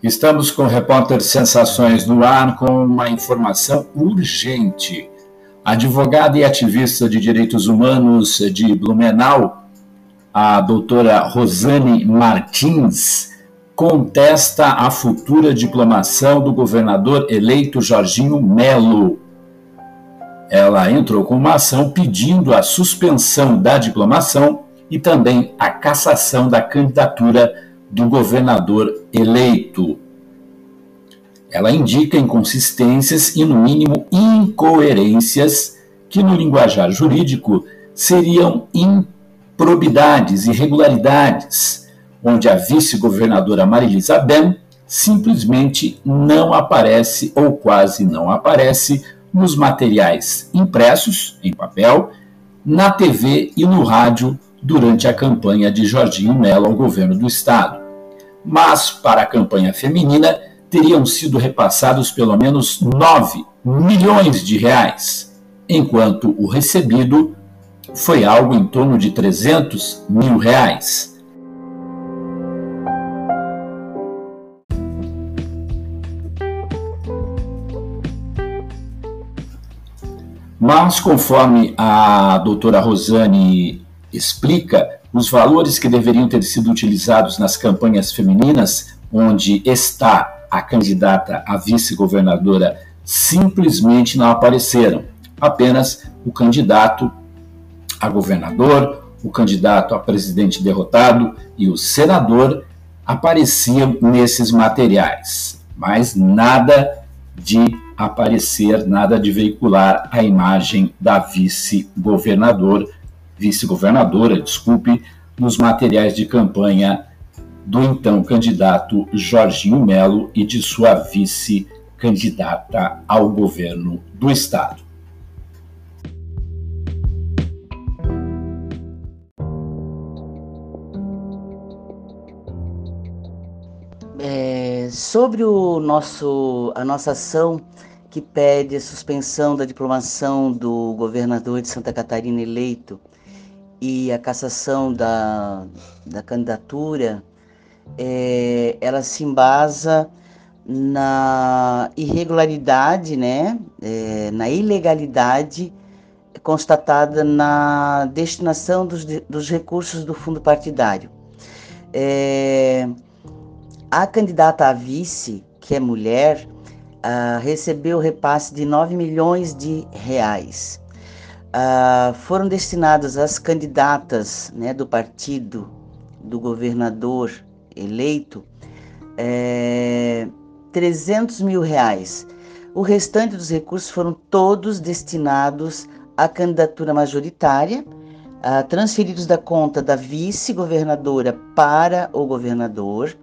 Estamos com o Repórter Sensações no ar com uma informação urgente. A advogada e ativista de direitos humanos de Blumenau, a doutora Rosane Martins, contesta a futura diplomação do governador eleito Jorginho Mello. Ela entrou com uma ação pedindo a suspensão da diplomação e também a cassação da candidatura do governador eleito. Ela indica inconsistências e, no mínimo, incoerências que, no linguajar jurídico, seriam improbidades, irregularidades, onde a vice-governadora Mariliz Aben simplesmente não aparece ou quase não aparece nos materiais impressos, em papel, na TV e no rádio durante a campanha de Jorginho Mello ao governo do Estado. Mas, para a campanha feminina, teriam sido repassados pelo menos 9 milhões de reais, enquanto o recebido foi algo em torno de 300 mil reais. Mas, conforme a doutora Rosane explica, os valores que deveriam ter sido utilizados nas campanhas femininas, onde está a candidata a vice-governadora, simplesmente não apareceram. Apenas o candidato a governador, o candidato a presidente derrotado e o senador apareciam nesses materiais, mas nada de aparecer, nada de veicular a imagem da vice-governadora, nos materiais de campanha do então candidato Jorginho Mello e de sua vice-candidata ao governo do Estado. Sobre a nossa ação que pede a suspensão da diplomação do governador de Santa Catarina eleito e a cassação da candidatura, ela se embasa na irregularidade, na ilegalidade constatada na destinação dos recursos do fundo partidário. A candidata a vice, que é mulher, recebeu repasse de 9 milhões de reais. Foram destinadas às candidatas do partido do governador eleito 300 mil reais. O restante dos recursos foram todos destinados à candidatura majoritária, transferidos da conta da vice-governadora para o governador.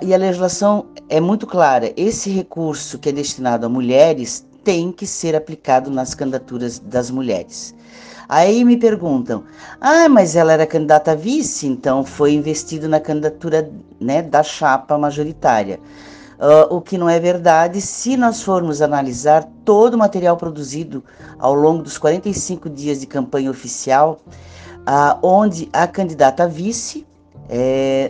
E a legislação é muito clara: esse recurso que é destinado a mulheres tem que ser aplicado nas candidaturas das mulheres. Aí me perguntam: mas ela era candidata a vice, então foi investido na candidatura da chapa majoritária. O que não é verdade, se nós formos analisar todo o material produzido ao longo dos 45 dias de campanha oficial, onde a candidata a vice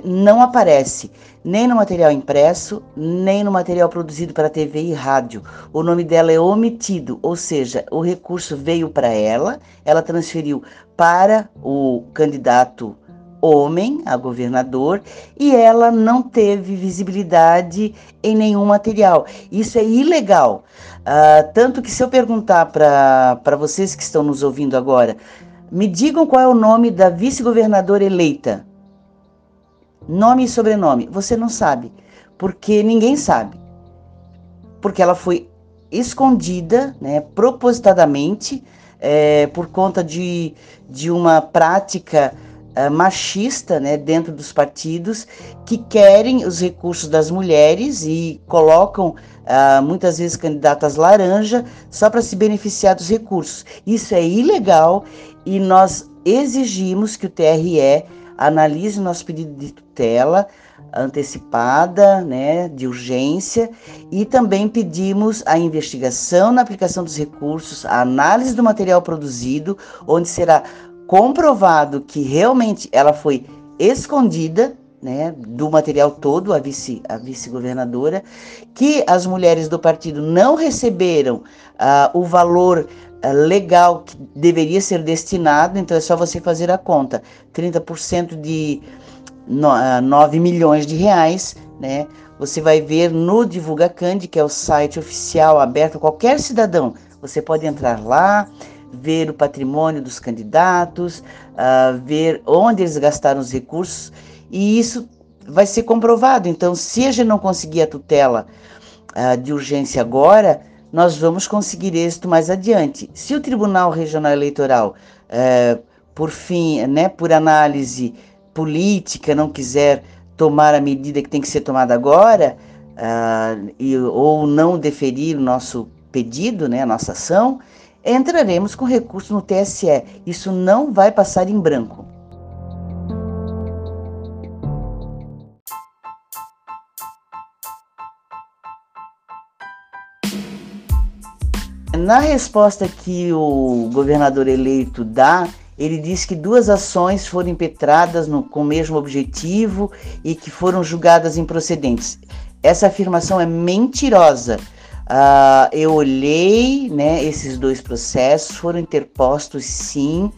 não aparece nem no material impresso, nem no material produzido para TV e rádio. O nome dela é omitido, ou seja, o recurso veio para ela, ela transferiu para o candidato homem a governador e ela não teve visibilidade em nenhum material. Isso é ilegal. Tanto que, se eu perguntar para vocês que estão nos ouvindo agora, me digam qual é o nome da vice-governadora eleita. Nome e sobrenome, você não sabe, porque ninguém sabe, porque ela foi escondida propositadamente por conta de uma prática machista dentro dos partidos, que querem os recursos das mulheres e colocam muitas vezes candidatas laranja só para se beneficiar dos recursos. Isso é ilegal e nós exigimos que o TRE analise o nosso pedido de tutela antecipada, de urgência, e também pedimos a investigação na aplicação dos recursos, a análise do material produzido, onde será comprovado que realmente ela foi escondida, né, do material todo, a vice-governadora, que as mulheres do partido não receberam o valor legal que deveria ser destinado. Então é só você fazer a conta, 30% de 9 milhões de reais, né? Você vai ver no DivulgaCand, que é o site oficial aberto a qualquer cidadão, você pode entrar lá, ver o patrimônio dos candidatos, ver onde eles gastaram os recursos. E isso vai ser comprovado. Então, se a gente não conseguir a tutela de urgência agora, nós vamos conseguir êxito mais adiante. Se o Tribunal Regional Eleitoral, por fim, né, por análise política, não quiser tomar a medida que tem que ser tomada agora, ou não deferir o nosso pedido, né, a nossa ação, entraremos com recurso no TSE. Isso não vai passar em branco. Na resposta que o governador eleito dá, ele diz que duas ações foram impetradas com o mesmo objetivo e que foram julgadas improcedentes. Essa afirmação é mentirosa. Eu olhei, né, esses dois processos foram interpostos, sim,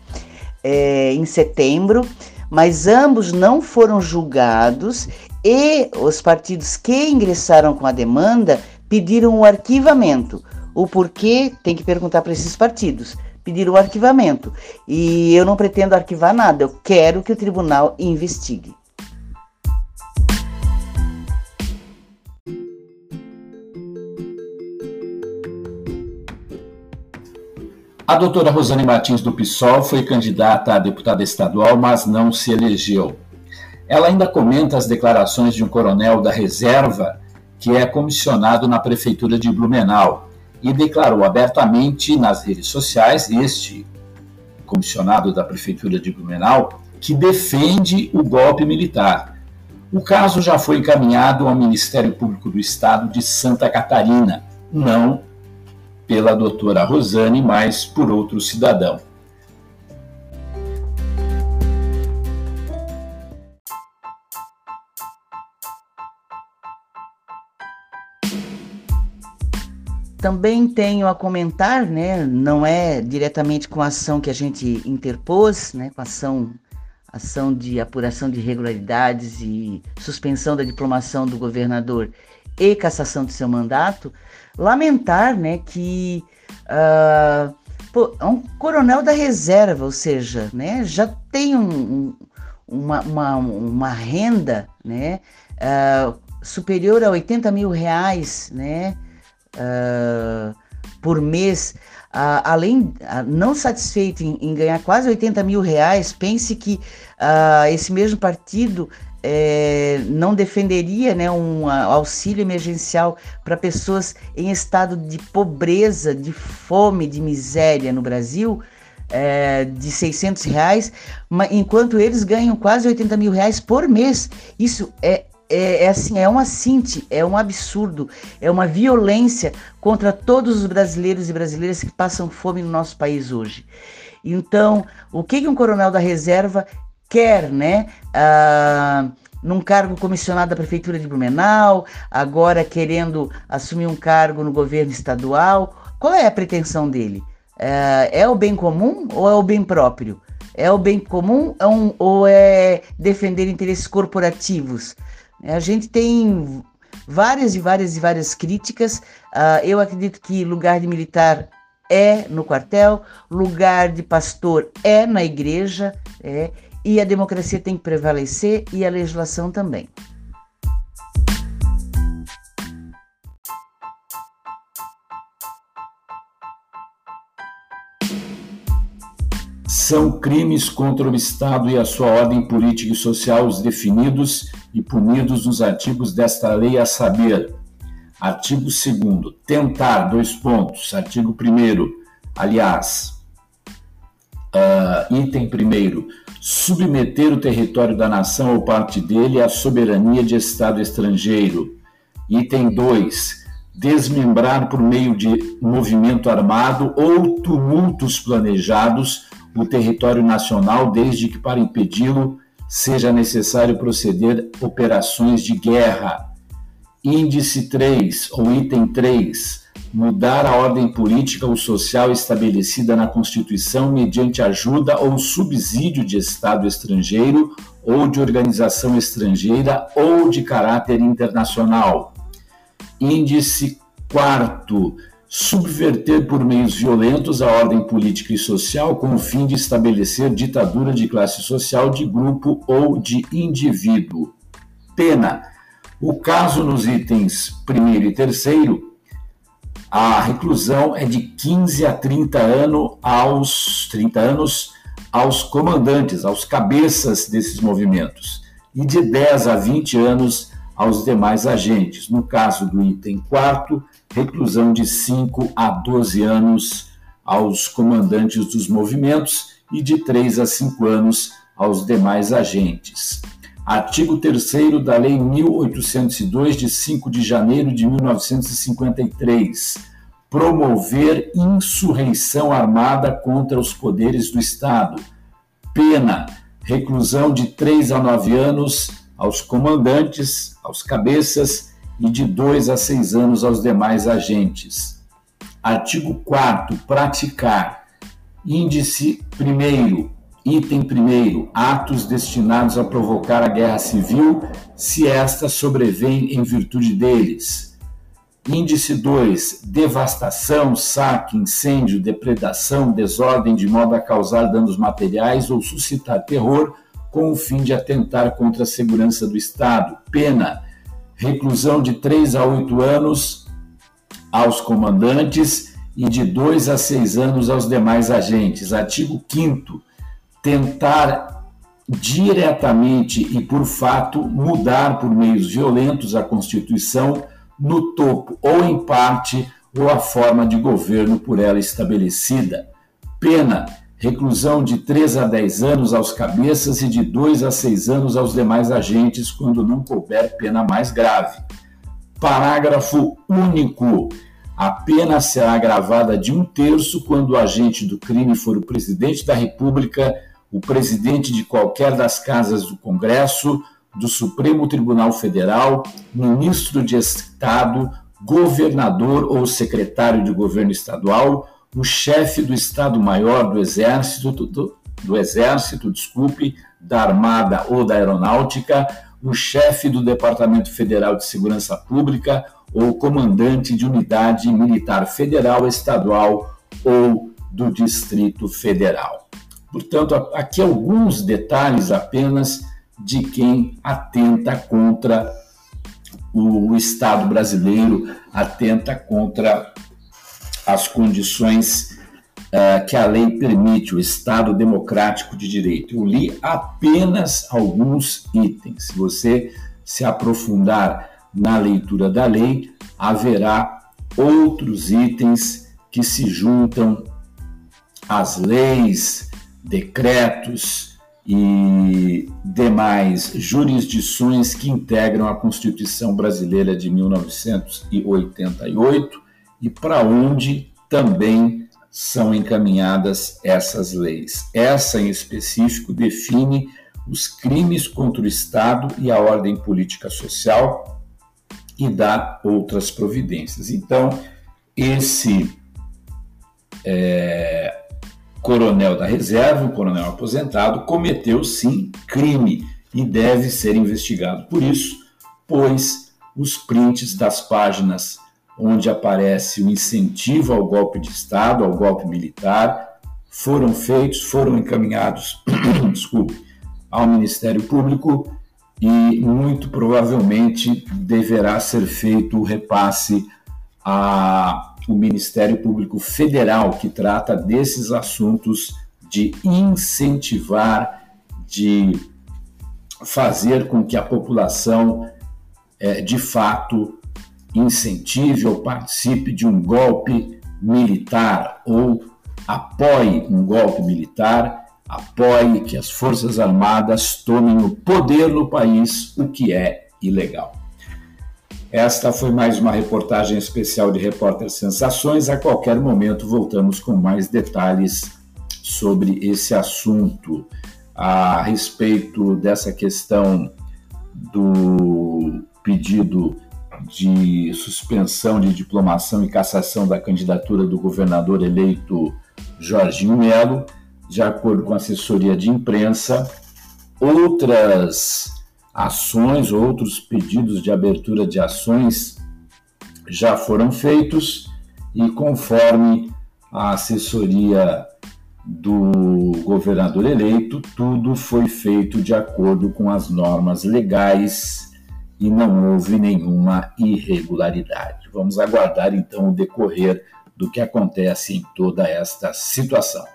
em setembro, mas ambos não foram julgados e os partidos que ingressaram com a demanda pediram o arquivamento. O porquê tem que perguntar para esses partidos, pedir o arquivamento. E eu não pretendo arquivar nada, eu quero que o tribunal investigue. A doutora Rosane Martins do PSOL foi candidata a deputada estadual, mas não se elegeu. Ela ainda comenta as declarações de um coronel da reserva que é comissionado na prefeitura de Blumenau, e declarou abertamente nas redes sociais, este comissionado da Prefeitura de Blumenau, que defende o golpe militar. O caso já foi encaminhado ao Ministério Público do Estado de Santa Catarina, não pela doutora Rosane, mas por outro cidadão. Também tenho a comentar, né, não é diretamente com a ação que a gente interpôs, né, com a ação de apuração de irregularidades e suspensão da diplomação do governador e cassação de seu mandato, lamentar, né, que um coronel da reserva, ou seja, né, já tem uma renda, né, superior a 80 mil reais, né, por mês, além, não satisfeito em ganhar quase 80 mil reais, pense que esse mesmo partido não defenderia, né, um auxílio emergencial para pessoas em estado de pobreza, de fome, de miséria no Brasil, de 600 reais, enquanto eles ganham quase 80 mil reais por mês. Isso é assim, é um assinte, é um absurdo, é uma violência contra todos os brasileiros e brasileiras que passam fome no nosso país hoje. Então, o que um coronel da reserva quer, né? Num cargo comissionado da Prefeitura de Blumenau, agora querendo assumir um cargo no governo estadual, qual é a pretensão dele? É o bem comum ou é o bem próprio? É o bem comum ou é defender interesses corporativos? A gente tem várias críticas. Eu acredito que lugar de militar é no quartel, lugar de pastor é na igreja, e a democracia tem que prevalecer e a legislação também. São crimes contra o Estado e a sua ordem política e social os definidos e punidos nos artigos desta lei, a saber, artigo 2º, tentar, artigo 1º, item 1º, submeter o território da nação ou parte dele à soberania de Estado estrangeiro, item 2º, desmembrar por meio de movimento armado ou tumultos planejados no território nacional, desde que para impedi-lo seja necessário proceder operações de guerra. Índice 3, ou item 3, mudar a ordem política ou social estabelecida na Constituição mediante ajuda ou subsídio de Estado estrangeiro ou de organização estrangeira ou de caráter internacional. Índice 4, subverter por meios violentos a ordem política e social com o fim de estabelecer ditadura de classe social, de grupo ou de indivíduo. Pena. O caso nos itens 1º e 3º, a reclusão é de 15 a 30 anos aos comandantes, aos cabeças desses movimentos, e de 10 a 20 anos aos demais agentes. No caso do item 4, reclusão de 5 a 12 anos aos comandantes dos movimentos e de 3 a 5 anos aos demais agentes. Artigo 3º da Lei 1802, de 5 de janeiro de 1953. Promover insurreição armada contra os poderes do Estado. Pena, reclusão de 3 a 9 anos aos comandantes, aos cabeças, e de 2 a 6 anos aos demais agentes. Artigo 4º, praticar. Índice 1º, item 1º, atos destinados a provocar a guerra civil, se esta sobrevém em virtude deles. Índice 2, devastação, saque, incêndio, depredação, desordem de modo a causar danos materiais ou suscitar terror, com o fim de atentar contra a segurança do Estado. Pena, reclusão de 3 a 8 anos aos comandantes e de 2 a 6 anos aos demais agentes. Artigo 5º, tentar diretamente e por fato mudar por meios violentos a Constituição no topo ou em parte ou a forma de governo por ela estabelecida. Pena, reclusão de 3 a 10 anos aos cabeças e de 2 a 6 anos aos demais agentes, quando não couber pena mais grave. Parágrafo único. A pena será agravada de 1/3 quando o agente do crime for o presidente da República, o presidente de qualquer das casas do Congresso, do Supremo Tribunal Federal, ministro de Estado, governador ou secretário de governo estadual, o chefe do Estado-Maior do Exército, da Armada ou da Aeronáutica, o chefe do Departamento Federal de Segurança Pública ou comandante de unidade militar federal, estadual ou do Distrito Federal. Portanto, aqui alguns detalhes apenas de quem atenta contra o Estado brasileiro, atenta contra as condições que a lei permite, o Estado democrático de direito. Eu li apenas alguns itens. Se você se aprofundar na leitura da lei, haverá outros itens que se juntam às leis, decretos e demais jurisdições que integram a Constituição Brasileira de 1988, e para onde também são encaminhadas essas leis. Essa, em específico, define os crimes contra o Estado e a ordem política social e dá outras providências. Então, esse coronel da reserva, o coronel aposentado, cometeu, sim, crime e deve ser investigado por isso, pois os prints das páginas onde aparece o incentivo ao golpe de Estado, ao golpe militar, foram encaminhados ao Ministério Público e muito provavelmente deverá ser feito o repasse ao Ministério Público Federal, que trata desses assuntos de incentivar, de fazer com que a população, de fato, incentive ou participe de um golpe militar ou apoie um golpe militar, apoie que as Forças Armadas tomem o poder no país, o que é ilegal. Esta foi mais uma reportagem especial de Repórter Sensações. A qualquer momento voltamos com mais detalhes sobre esse assunto a respeito dessa questão do pedido de suspensão de diplomação e cassação da candidatura do governador eleito Jorginho Mello, de acordo com a assessoria de imprensa. Outras ações, outros pedidos de abertura de ações já foram feitos e, conforme a assessoria do governador eleito, tudo foi feito de acordo com as normas legais e não houve nenhuma irregularidade. Vamos aguardar, então, o decorrer do que acontece em toda esta situação.